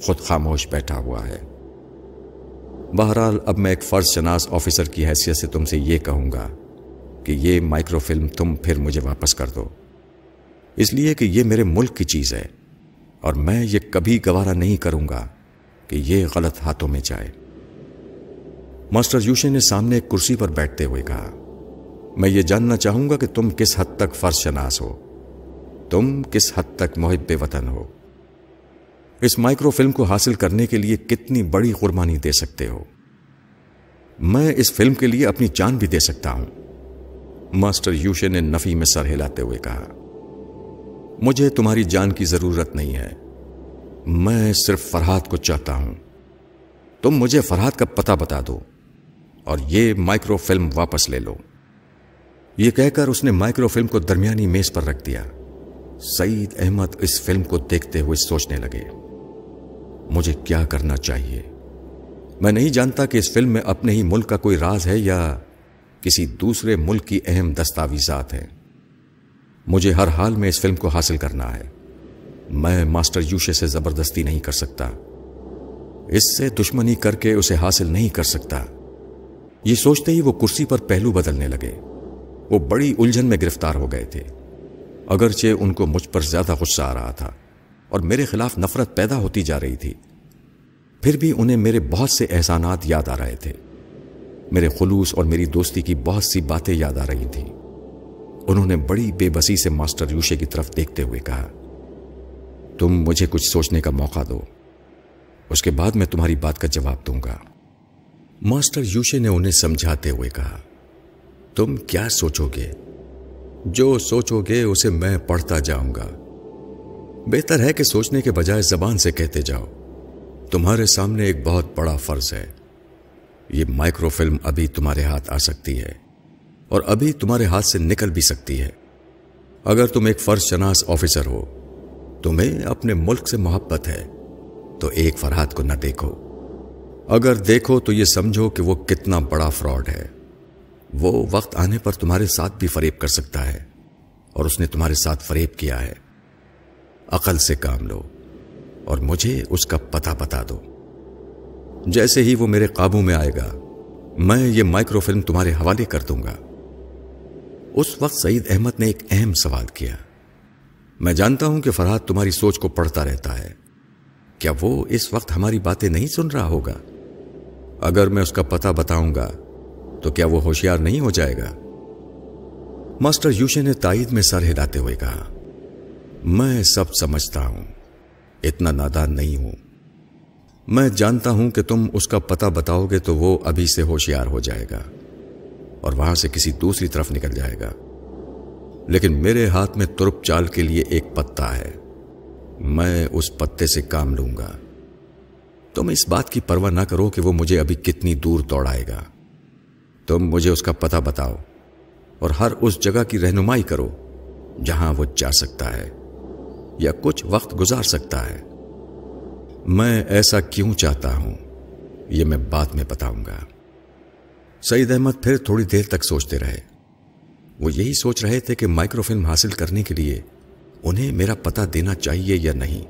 خود خاموش بیٹھا ہوا ہے۔ بہرحال اب میں ایک فرض شناس آفیسر کی حیثیت سے تم سے یہ کہوں گا کہ یہ مائکرو فلم تم پھر مجھے واپس کر دو، اس لیے کہ یہ میرے ملک کی چیز ہے اور میں یہ کبھی گوارا نہیں کروں گا کہ یہ غلط ہاتھوں میں جائے۔ ماسٹر یوشے نے سامنے ایک کرسی پر بیٹھتے ہوئے کہا، میں یہ جاننا چاہوں گا کہ تم کس حد تک فرض شناس ہو، تم کس حد تک محب وطن ہو، اس مائکرو فلم کو حاصل کرنے کے لیے کتنی بڑی قربانی دے سکتے ہو۔ میں اس فلم کے لیے اپنی جان بھی دے سکتا ہوں، ماسٹر یوشے نے نفی میں سر ہلاتے ہوئے کہا۔ مجھے تمہاری جان کی ضرورت نہیں ہے، میں صرف فرحات کو چاہتا ہوں۔ تم مجھے فرحات کا پتہ بتا دو اور یہ مائکرو فلم واپس لے لو۔ یہ کہہ کر اس نے مائکرو فلم کو درمیانی میز پر رکھ دیا۔ سعید احمد اس فلم کو دیکھتے ہوئے سوچنے لگے، مجھے کیا کرنا چاہیے؟ میں نہیں جانتا کہ اس فلم میں اپنے ہی ملک کا کوئی راز ہے یا کسی دوسرے ملک کی اہم دستاویزات ہیں۔ مجھے ہر حال میں اس فلم کو حاصل کرنا ہے۔ میں ماسٹر یوشے سے زبردستی نہیں کر سکتا، اس سے دشمنی کر کے اسے حاصل نہیں کر سکتا۔ یہ سوچتے ہی وہ کرسی پر پہلو بدلنے لگے۔ وہ بڑی الجھن میں گرفتار ہو گئے تھے، اگرچہ ان کو مجھ پر زیادہ غصہ آ رہا تھا اور میرے خلاف نفرت پیدا ہوتی جا رہی تھی، پھر بھی انہیں میرے بہت سے احسانات یاد آ رہے تھے، میرے خلوص اور میری دوستی کی بہت سی باتیں یاد آ رہی تھیں۔ انہوں نے بڑی بے بسی سے ماسٹر یوشے کی طرف دیکھتے ہوئے کہا، تم مجھے کچھ سوچنے کا موقع دو، اس کے بعد میں تمہاری بات کا جواب دوں گا۔ ماسٹر یوشے نے انہیں سمجھاتے ہوئے کہا، تم کیا سوچو گے؟ جو سوچو گے اسے میں پڑھتا جاؤں گا۔ بہتر ہے کہ سوچنے کے بجائے زبان سے کہتے جاؤ۔ تمہارے سامنے ایک بہت بڑا فرض ہے۔ یہ مائکرو فلم ابھی تمہارے ہاتھ آ سکتی ہے اور ابھی تمہارے ہاتھ سے نکل بھی سکتی ہے۔ اگر تم ایک فرض شناس آفیسر ہو، تمہیں اپنے ملک سے محبت ہے، تو ایک فرحات کو نہ دیکھو۔ اگر دیکھو تو یہ سمجھو کہ وہ کتنا بڑا فراڈ ہے۔ وہ وقت آنے پر تمہارے ساتھ بھی فریب کر سکتا ہے اور اس نے تمہارے ساتھ فریب کیا ہے۔ عقل سے کام لو اور مجھے اس کا پتہ بتا دو۔ جیسے ہی وہ میرے قابو میں آئے گا، میں یہ مائکرو فلم تمہارے حوالے کر دوں گا۔ اس وقت سعید احمد نے ایک اہم سوال کیا، میں جانتا ہوں کہ فرحات تمہاری سوچ کو پڑھتا رہتا ہے، کیا وہ اس وقت ہماری باتیں نہیں سن رہا ہوگا؟ اگر میں اس کا پتہ بتاؤں گا تو کیا وہ ہوشیار نہیں ہو جائے گا؟ ماسٹر یوشے نے تائید میں سر ہلاتے ہوئے کہا، میں سب سمجھتا ہوں، اتنا نادان نہیں ہوں، میں جانتا ہوں کہ تم اس کا پتہ بتاؤ گے تو وہ ابھی سے ہوشیار ہو جائے گا اور وہاں سے کسی دوسری طرف نکل جائے گا، لیکن میرے ہاتھ میں ترپ چال کے لیے ایک پتہ ہے، میں اس پتے سے کام لوں گا۔ تم اس بات کی پرواہ نہ کرو کہ وہ مجھے ابھی کتنی دور دوڑائے گا، تم مجھے اس کا پتہ بتاؤ اور ہر اس جگہ کی رہنمائی کرو جہاں وہ جا سکتا ہے یا کچھ وقت گزار سکتا ہے۔ میں ایسا کیوں چاہتا ہوں یہ میں بعد میں بتاؤں گا۔ سعید احمد پھر تھوڑی دیر تک سوچتے رہے۔ وہ یہی سوچ رہے تھے کہ مائکرو فلم حاصل کرنے کے لیے انہیں میرا پتہ دینا چاہیے یا نہیں۔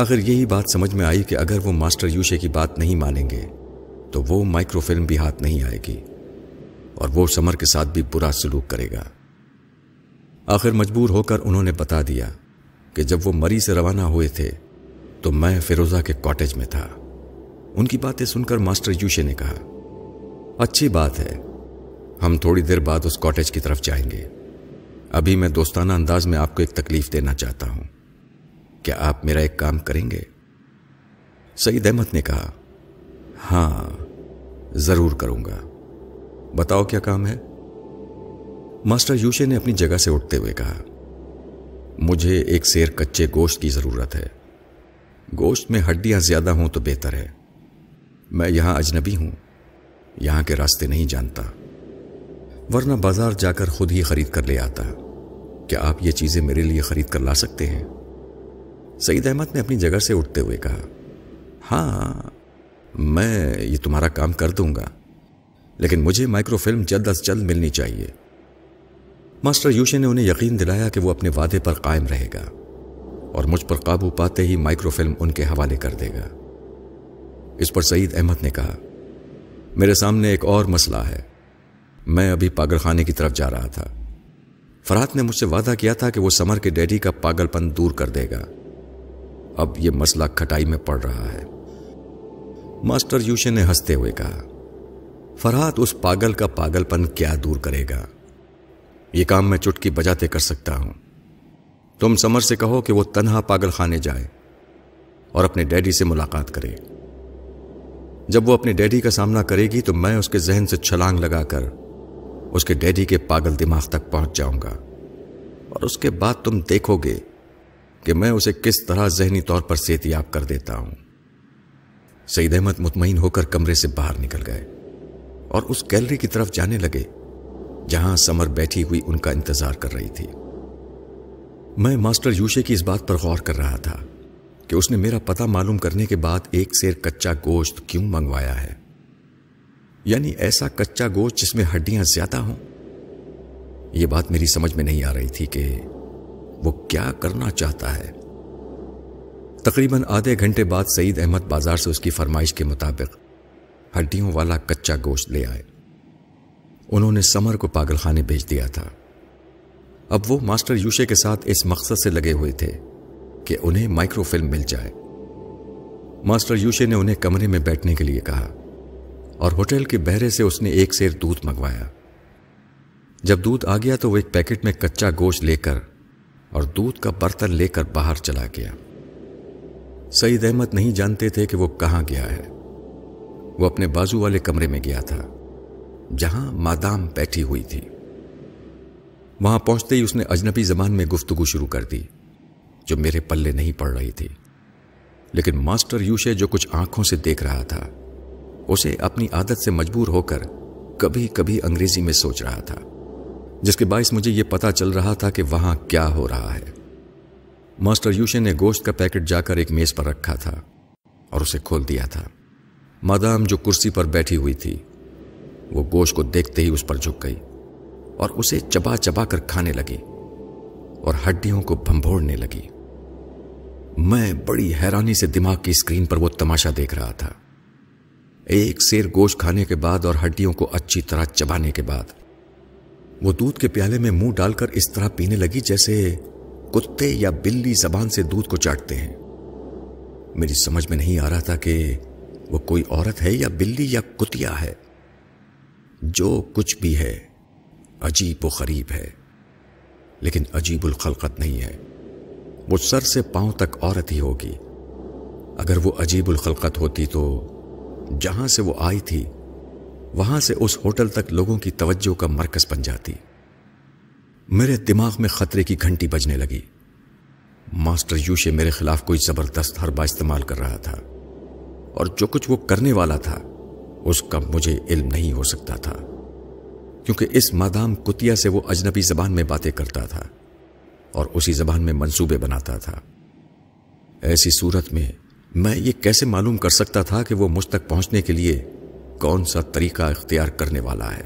آخر یہی بات سمجھ میں آئی کہ اگر وہ ماسٹر یوشے کی بات نہیں مانیں گے تو وہ مائکرو فلم بھی ہاتھ نہیں آئے گی اور وہ سمر کے ساتھ بھی برا سلوک کرے گا۔ آخر مجبور ہو کر انہوں نے بتا دیا کہ جب وہ مری سے روانہ ہوئے تھے تو میں فیروزہ کے کاٹیج میں تھا۔ ان کی باتیں سن کر ماسٹر یوشے نے کہا، اچھی بات ہے، ہم تھوڑی دیر بعد اس کاٹیج کی طرف جائیں گے، ابھی میں دوستانہ انداز میں آپ کو ایک تکلیف دینا چاہتا ہوں، کیا آپ میرا ایک کام کریں گے؟ سعید احمد نے کہا، ہاں ضرور کروں گا، بتاؤ کیا کام ہے؟ ماسٹر یوشے نے اپنی جگہ سے اٹھتے ہوئے کہا، مجھے ایک سیر کچے گوشت کی ضرورت ہے، گوشت میں ہڈیاں زیادہ ہوں تو بہتر ہے، میں یہاں اجنبی ہوں، یہاں کے راستے نہیں جانتا، ورنہ بازار جا کر خود ہی خرید کر لے آتا، کیا آپ یہ چیزیں میرے لیے خرید کر لا سکتے ہیں؟ سعید احمد نے اپنی جگہ سے اٹھتے ہوئے کہا، ہاں میں یہ تمہارا کام کر دوں گا، لیکن مجھے مائکرو فلم جلد از جلد ملنی چاہیے۔ ماسٹر یوشے نے انہیں یقین دلایا کہ وہ اپنے وعدے پر قائم رہے گا اور مجھ پر قابو پاتے ہی مائکرو فلم ان کے حوالے کر دے گا۔ اس پر سعید احمد نے کہا، میرے سامنے ایک اور مسئلہ ہے، میں ابھی پاگل خانے کی طرف جا رہا تھا، فرحت نے مجھ سے وعدہ کیا تھا کہ وہ سمر کے ڈیڈی کا پاگل پن دور کر دے گا، اب یہ مسئلہ کھٹائی میں پڑ رہا ہے۔ ماسٹر یوشے نے ہنستے ہوئے کہا، فرحت اس پاگل کا پاگل پن کیا دور کرے گا، یہ کام میں چٹکی بجاتے کر سکتا ہوں، تم سمر سے کہو کہ وہ تنہا پاگل خانے جائے اور اپنے ڈیڈی سے ملاقات کرے، جب وہ اپنے ڈیڈی کا سامنا کرے گی تو میں اس کے ذہن سے چھلانگ لگا کر اس کے ڈیڈی کے پاگل دماغ تک پہنچ جاؤں گا، اور اس کے بعد تم دیکھو گے کہ میں اسے کس طرح ذہنی طور پر سیتیاب کر دیتا ہوں۔ سعید احمد مطمئن ہو کر کمرے سے باہر نکل گئے اور اس گیلری کی طرف جانے لگے جہاں سمر بیٹھی ہوئی ان کا انتظار کر رہی تھی۔ میں ماسٹر یوشے کی اس بات پر غور کر رہا تھا کہ اس نے میرا پتہ معلوم کرنے کے بعد ایک سیر کچا گوشت کیوں منگوایا ہے، یعنی ایسا کچا گوشت جس میں ہڈیاں زیادہ ہوں۔ یہ بات میری سمجھ میں نہیں آ رہی تھی کہ وہ کیا کرنا چاہتا ہے۔ تقریباً آدھے گھنٹے بعد سعید احمد بازار سے اس کی فرمائش کے مطابق ہڈیوں والا کچا گوشت لے آئے۔ انہوں نے سمر کو پاگل خانے بھیج دیا تھا، اب وہ ماسٹر یوشے کے ساتھ اس مقصد سے لگے ہوئے تھے کہ انہیں مائکرو فلم مل جائے۔ ماسٹر یوشے نے انہیں کمرے میں بیٹھنے کے لیے کہا اور ہوٹل کے بہرے سے اس نے ایک سیر دودھ منگوایا۔ جب دودھ آ گیا تو وہ ایک پیکٹ میں کچا گوشت لے کر اور دودھ کا برتن لے کر باہر چلا گیا۔ سعید احمد نہیں جانتے تھے کہ وہ کہاں گیا ہے۔ وہ اپنے بازو والے کمرے میں گیا تھا جہاں مادام بیٹھی ہوئی تھی۔ وہاں پہنچتے ہی اس نے اجنبی زبان میں گفتگو شروع کر دی جو میرے پلے نہیں پڑ رہی تھی، لیکن ماسٹر یوشے جو کچھ آنکھوں سے دیکھ رہا تھا اسے اپنی عادت سے مجبور ہو کر کبھی کبھی انگریزی میں سوچ رہا تھا، جس کے باعث مجھے یہ پتہ چل رہا تھا کہ وہاں کیا ہو رہا ہے۔ ماسٹر یوشے نے گوشت کا پیکٹ جا کر ایک میز پر رکھا تھا اور اسے کھول دیا تھا۔ مادام جو کرسی پر بیٹھی ہوئی تھی وہ گوشت کو دیکھتے ہی اس پر جھک گئی اور اسے چبا چبا کر کھانے لگی اور ہڈیوں کو بھنبھوڑنے لگی۔ میں بڑی حیرانی سے دماغ کی اسکرین پر وہ تماشا دیکھ رہا تھا۔ ایک سیر گوشت کھانے کے بعد اور ہڈیوں کو اچھی طرح چبانے کے بعد وہ دودھ کے پیالے میں منہ ڈال کر اس طرح پینے لگی جیسے کتے یا بلی زبان سے دودھ کو چاٹتے ہیں۔ میری سمجھ میں نہیں آ رہا تھا کہ وہ کوئی عورت ہے یا بلی یا کتیا ہے۔ جو کچھ بھی ہے عجیب و غریب ہے، لیکن عجیب الخلقت نہیں ہے، وہ سر سے پاؤں تک عورت ہی ہوگی۔ اگر وہ عجیب الخلقت ہوتی تو جہاں سے وہ آئی تھی وہاں سے اس ہوٹل تک لوگوں کی توجہ کا مرکز بن جاتی۔ میرے دماغ میں خطرے کی گھنٹی بجنے لگی۔ ماسٹر یوشے میرے خلاف کوئی زبردست حربہ استعمال کر رہا تھا، اور جو کچھ وہ کرنے والا تھا اس کا مجھے علم نہیں ہو سکتا تھا، کیونکہ اس مادام کتیا سے وہ اجنبی زبان میں باتیں کرتا تھا اور اسی زبان میں منصوبے بناتا تھا۔ ایسی صورت میں میں یہ کیسے معلوم کر سکتا تھا کہ وہ مجھ تک پہنچنے کے لیے کون سا طریقہ اختیار کرنے والا ہے؟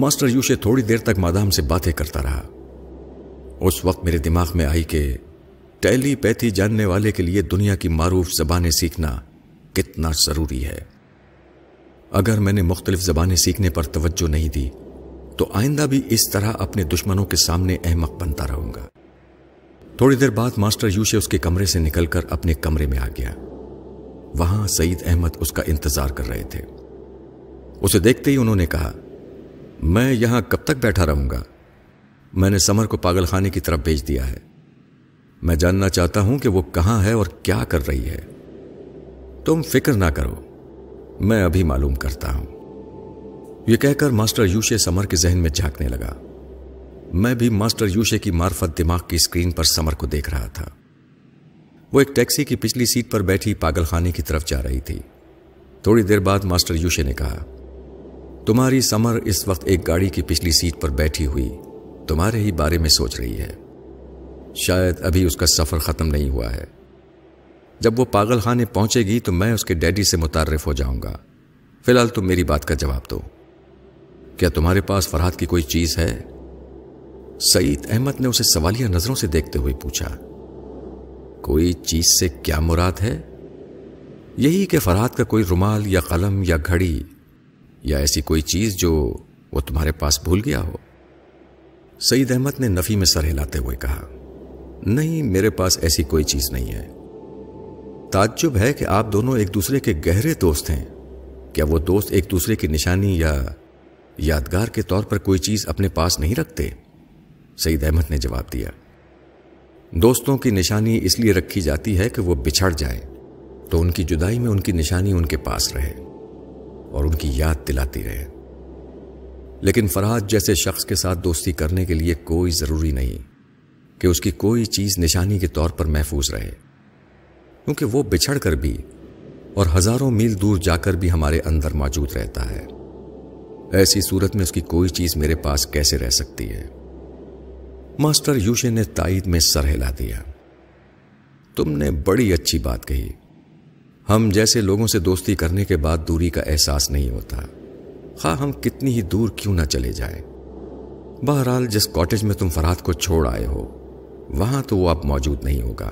ماسٹر یوشے تھوڑی دیر تک مادام سے باتیں کرتا رہا۔ اس وقت میرے دماغ میں آئی کہ ٹیلی پیتھی جاننے والے کے لیے دنیا کی معروف زبانیں سیکھنا کتنا ضروری ہے۔ اگر میں نے مختلف زبانیں سیکھنے پر توجہ نہیں دی تو آئندہ بھی اس طرح اپنے دشمنوں کے سامنے احمق بنتا رہوں گا۔ تھوڑی دیر بعد ماسٹر یوشے اس کے کمرے سے نکل کر اپنے کمرے میں آ گیا۔ وہاں سعید احمد اس کا انتظار کر رہے تھے۔ اسے دیکھتے ہی انہوں نے کہا، میں یہاں کب تک بیٹھا رہوں گا؟ میں نے سمر کو پاگل خانے کی طرف بھیج دیا ہے، میں جاننا چاہتا ہوں کہ وہ کہاں ہے اور کیا کر رہی ہے۔ تم فکر نہ کرو، میں ابھی معلوم کرتا ہوں۔ یہ کہہ کر ماسٹر یوشے سمر کے ذہن میں جھانکنے لگا۔ میں بھی ماسٹر یوشے کی معرفت دماغ کی اسکرین پر سمر کو دیکھ رہا تھا۔ وہ ایک ٹیکسی کی پچھلی سیٹ پر بیٹھی پاگل خانے کی طرف جا رہی تھی۔ تھوڑی دیر بعد ماسٹر یوشے نے کہا، تمہاری سمر اس وقت ایک گاڑی کی پچھلی سیٹ پر بیٹھی ہوئی تمہارے ہی بارے میں سوچ رہی ہے، شاید ابھی اس کا سفر ختم نہیں ہوا ہے۔ جب وہ پاگل خانے پہنچے گی تو میں اس کے ڈیڈی سے متعارف ہو جاؤں گا۔ فی الحال تم میری بات کا جواب دو، کیا تمہارے پاس فرحات کی کوئی چیز ہے؟ سعید احمد نے اسے سوالیہ نظروں سے دیکھتے ہوئے پوچھا۔ کوئی چیز سے کیا مراد ہے؟ یہی کہ فرحات کا کوئی رومال یا قلم یا گھڑی یا ایسی کوئی چیز جو وہ تمہارے پاس بھول گیا ہو؟ سعید احمد نے نفی میں سر ہلاتے ہوئے کہا، نہیں، میرے پاس ایسی کوئی چیز نہیں ہے۔ تعجب ہے کہ آپ دونوں ایک دوسرے کے گہرے دوست ہیں، کیا وہ دوست ایک دوسرے کی نشانی یا یادگار کے طور پر کوئی چیز اپنے پاس نہیں رکھتے؟ سعید احمد نے جواب دیا، دوستوں کی نشانی اس لیے رکھی جاتی ہے کہ وہ بچھڑ جائیں تو ان کی جدائی میں ان کی نشانی ان کے پاس رہے اور ان کی یاد دلاتی رہے، لیکن فرحات جیسے شخص کے ساتھ دوستی کرنے کے لیے کوئی ضروری نہیں کہ اس کی کوئی چیز نشانی کے طور پر محفوظ رہے، کیونکہ وہ بچھڑ کر بھی اور ہزاروں میل دور جا کر بھی ہمارے اندر موجود رہتا ہے۔ ایسی صورت میں اس کی کوئی چیز میرے پاس کیسے رہ سکتی ہے؟ ماسٹر یوشے نے تائید میں سر ہلا دیا۔ تم نے بڑی اچھی بات کہی، ہم جیسے لوگوں سے دوستی کرنے کے بعد دوری کا احساس نہیں ہوتا، خواہ ہم کتنی ہی دور کیوں نہ چلے جائیں۔ بہرحال جس کاٹیج میں تم فرحات کو چھوڑ آئے ہو وہاں تو وہ اب موجود نہیں ہوگا۔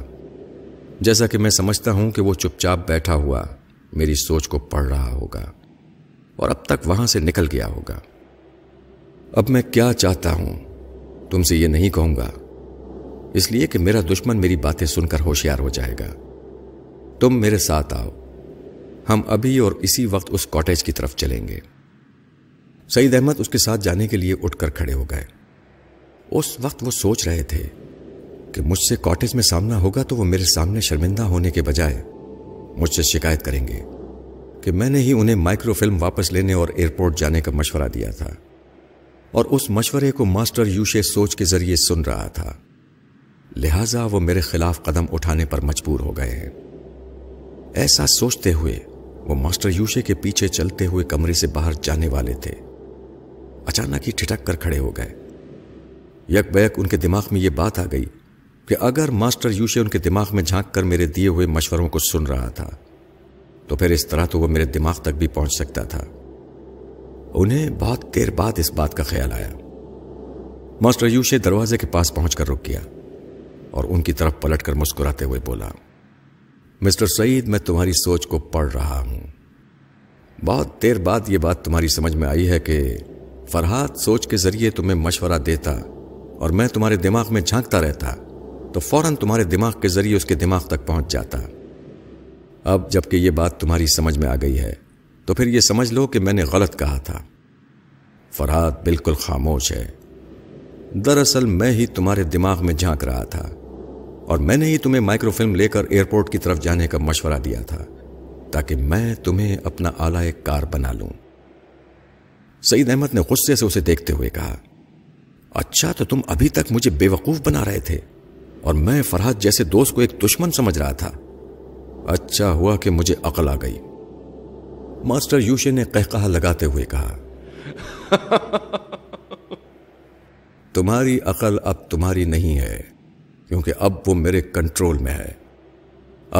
جیسا کہ میں سمجھتا ہوں کہ وہ چپ چاپ بیٹھا ہوا میری سوچ کو پڑھ رہا ہوگا اور اب تک وہاں سے نکل گیا ہوگا۔ اب میں کیا چاہتا ہوں تم سے یہ نہیں کہوں گا، اس لیے کہ میرا دشمن میری باتیں سن کر ہوشیار ہو جائے گا۔ تم میرے ساتھ آؤ، ہم ابھی اور اسی وقت اس کاٹیج کی طرف چلیں گے۔ سعید احمد اس کے ساتھ جانے کے لیے اٹھ کر کھڑے ہو گئے۔ اس وقت وہ سوچ رہے تھے کہ مجھ سے کاٹیج میں سامنا ہوگا تو وہ میرے سامنے شرمندہ ہونے کے بجائے مجھ سے شکایت کریں گے کہ میں نے ہی انہیں مائکرو فلم واپس لینے اور ایئرپورٹ جانے کا مشورہ دیا تھا، اور اس مشورے کو ماسٹر یوشے سوچ کے ذریعے سن رہا تھا، لہٰذا وہ میرے خلاف قدم اٹھانے پر مجبور ہو گئے ہیں۔ ایسا سوچتے ہوئے وہ ماسٹر یوشے کے پیچھے چلتے ہوئے کمرے سے باہر جانے والے تھے، اچانک ہی ٹھٹک کر کھڑے ہو گئے۔ یک بیک ان کے دماغ میں یہ بات آ گئی کہ اگر ماسٹر یوشے ان کے دماغ میں جھانک کر میرے دیے ہوئے مشوروں کو سن رہا تھا تو پھر اس طرح تو وہ میرے دماغ تک بھی پہنچ سکتا تھا۔ انہیں بہت دیر بعد اس بات کا خیال آیا۔ ماسٹر یوشے دروازے کے پاس پہنچ کر رک گیا اور ان کی طرف پلٹ کر مسکراتے ہوئے بولا، مسٹر سعید، میں تمہاری سوچ کو پڑھ رہا ہوں۔ بہت دیر بعد یہ بات تمہاری سمجھ میں آئی ہے کہ فرحات سوچ کے ذریعے تمہیں مشورہ دیتا اور میں تمہارے دماغ میں جھانکتا رہتا تو فوراً تمہارے دماغ کے ذریعے اس کے دماغ تک پہنچ جاتا۔ اب جب کہ یہ بات تمہاری سمجھ میں آ گئی ہے تو پھر یہ سمجھ لو کہ میں نے غلط کہا تھا۔ فرحات بالکل خاموش ہے۔ دراصل میں ہی تمہارے دماغ میں جھانک رہا تھا اور میں نے ہی تمہیں مائکرو فلم لے کر ایئرپورٹ کی طرف جانے کا مشورہ دیا تھا تاکہ میں تمہیں اپنا آلہ کار بنا لوں۔ سعید احمد نے غصے سے اسے دیکھتے ہوئے کہا، اچھا تو تم ابھی تک مجھے بے وقوف بنا رہے تھے اور میں فرحات جیسے دوست کو ایک دشمن سمجھ رہا تھا۔ اچھا ہوا کہ مجھے عقل آ گئی۔ ماسٹر یوشے نے قہقہہ لگاتے ہوئے کہا، تمہاری عقل اب تمہاری نہیں ہے کیونکہ اب وہ میرے کنٹرول میں ہے۔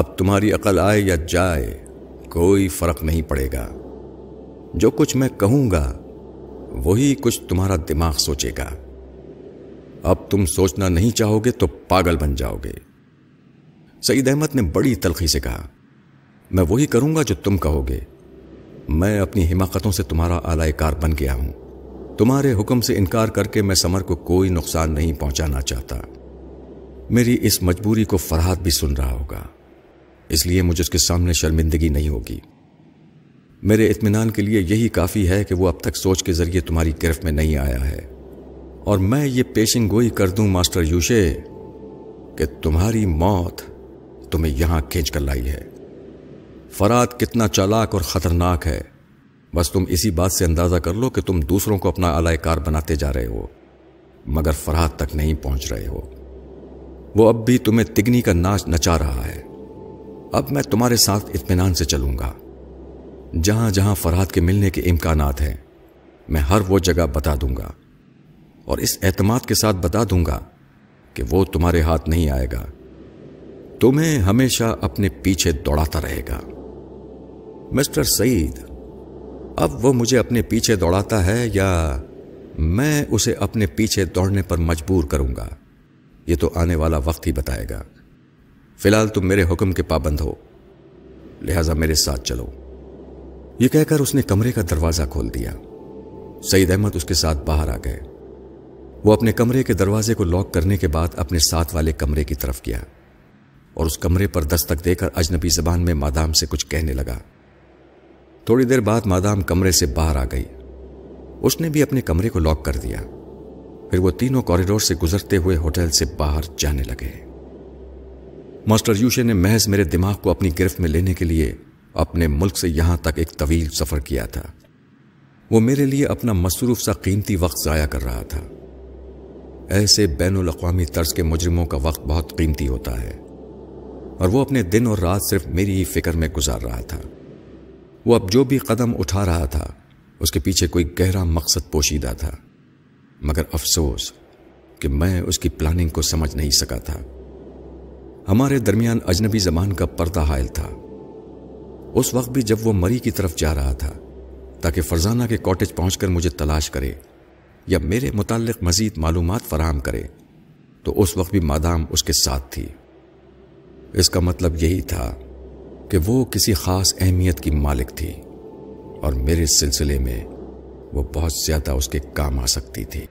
اب تمہاری عقل آئے یا جائے کوئی فرق نہیں پڑے گا۔ جو کچھ میں کہوں گا وہی کچھ تمہارا دماغ سوچے گا۔ اب تم سوچنا نہیں چاہو گے تو پاگل بن جاؤ گے۔ سعید احمد نے بڑی تلخی سے کہا، میں وہی کروں گا جو تم کہو گے۔ میں اپنی حماقتوں سے تمہارا آلائے کار بن گیا ہوں۔ تمہارے حکم سے انکار کر کے میں سمر کو کوئی نقصان نہیں پہنچانا چاہتا۔ میری اس مجبوری کو فرحات بھی سن رہا ہوگا، اس لیے مجھے اس کے سامنے شرمندگی نہیں ہوگی۔ میرے اطمینان کے لیے یہی کافی ہے کہ وہ اب تک سوچ کے ذریعے تمہاری گرفت میں نہیں آیا ہے۔ اور میں یہ پیشن گوئی کر دوں ماسٹر یوشے کہ تمہاری موت تمہیں یہاں کھینچ کر لائی ہے۔ فرحات کتنا چالاک اور خطرناک ہے، بس تم اسی بات سے اندازہ کر لو کہ تم دوسروں کو اپنا آلہ کار بناتے جا رہے ہو مگر فرحات تک نہیں پہنچ رہے ہو۔ وہ اب بھی تمہیں تگنی کا ناچ نچا رہا ہے۔ اب میں تمہارے ساتھ اطمینان سے چلوں گا۔ جہاں جہاں فرحات کے ملنے کے امکانات ہیں میں ہر وہ جگہ بتا دوں گا، اور اس اعتماد کے ساتھ بتا دوں گا کہ وہ تمہارے ہاتھ نہیں آئے گا، تمہیں ہمیشہ اپنے پیچھے دوڑاتا رہے گا۔ مسٹر سعید، اب وہ مجھے اپنے پیچھے دوڑاتا ہے یا میں اسے اپنے پیچھے دوڑنے پر مجبور کروں گا، یہ تو آنے والا وقت ہی بتائے گا۔ فی الحال تم میرے حکم کے پابند ہو، لہٰذا میرے ساتھ چلو۔ یہ کہہ کر اس نے کمرے کا دروازہ کھول دیا۔ سعید احمد اس کے ساتھ باہر آ گئے۔ وہ اپنے کمرے کے دروازے کو لاک کرنے کے بعد اپنے ساتھ والے کمرے کی طرف گیا اور اس کمرے پر دستک دے کر اجنبی زبان میں مادام سے کچھ کہنے لگا۔ تھوڑی دیر بعد مادام کمرے سے باہر آ گئی، اس نے بھی اپنے کمرے کو لاک کر دیا۔ پھر وہ تینوں کوریڈور سے گزرتے ہوئے ہوٹل سے باہر جانے لگے۔ ماسٹر یوشے نے محض میرے دماغ کو اپنی گرفت میں لینے کے لیے اپنے ملک سے یہاں تک ایک طویل سفر کیا تھا۔ وہ میرے لیے اپنا مصروف سا قیمتی وقت ضائع کر رہا تھا۔ ایسے بین الاقوامی طرز کے مجرموں کا وقت بہت قیمتی ہوتا ہے، اور وہ اپنے دن اور رات صرف میری ہی فکر میں گزار رہا تھا۔ وہ اب جو بھی قدم اٹھا رہا تھا اس کے پیچھے کوئی گہرا مقصد پوشیدہ تھا، مگر افسوس کہ میں اس کی پلاننگ کو سمجھ نہیں سکا تھا۔ ہمارے درمیان اجنبی زبان کا پردہ حائل تھا۔ اس وقت بھی جب وہ مری کی طرف جا رہا تھا تاکہ فرزانہ کے کوٹیج پہنچ کر مجھے تلاش کرے یا میرے متعلق مزید معلومات فراہم کرے، تو اس وقت بھی مادام اس کے ساتھ تھی۔ اس کا مطلب یہی تھا کہ وہ کسی خاص اہمیت کی مالک تھی اور میرے سلسلے میں وہ بہت زیادہ اس کے کام آ سکتی تھی۔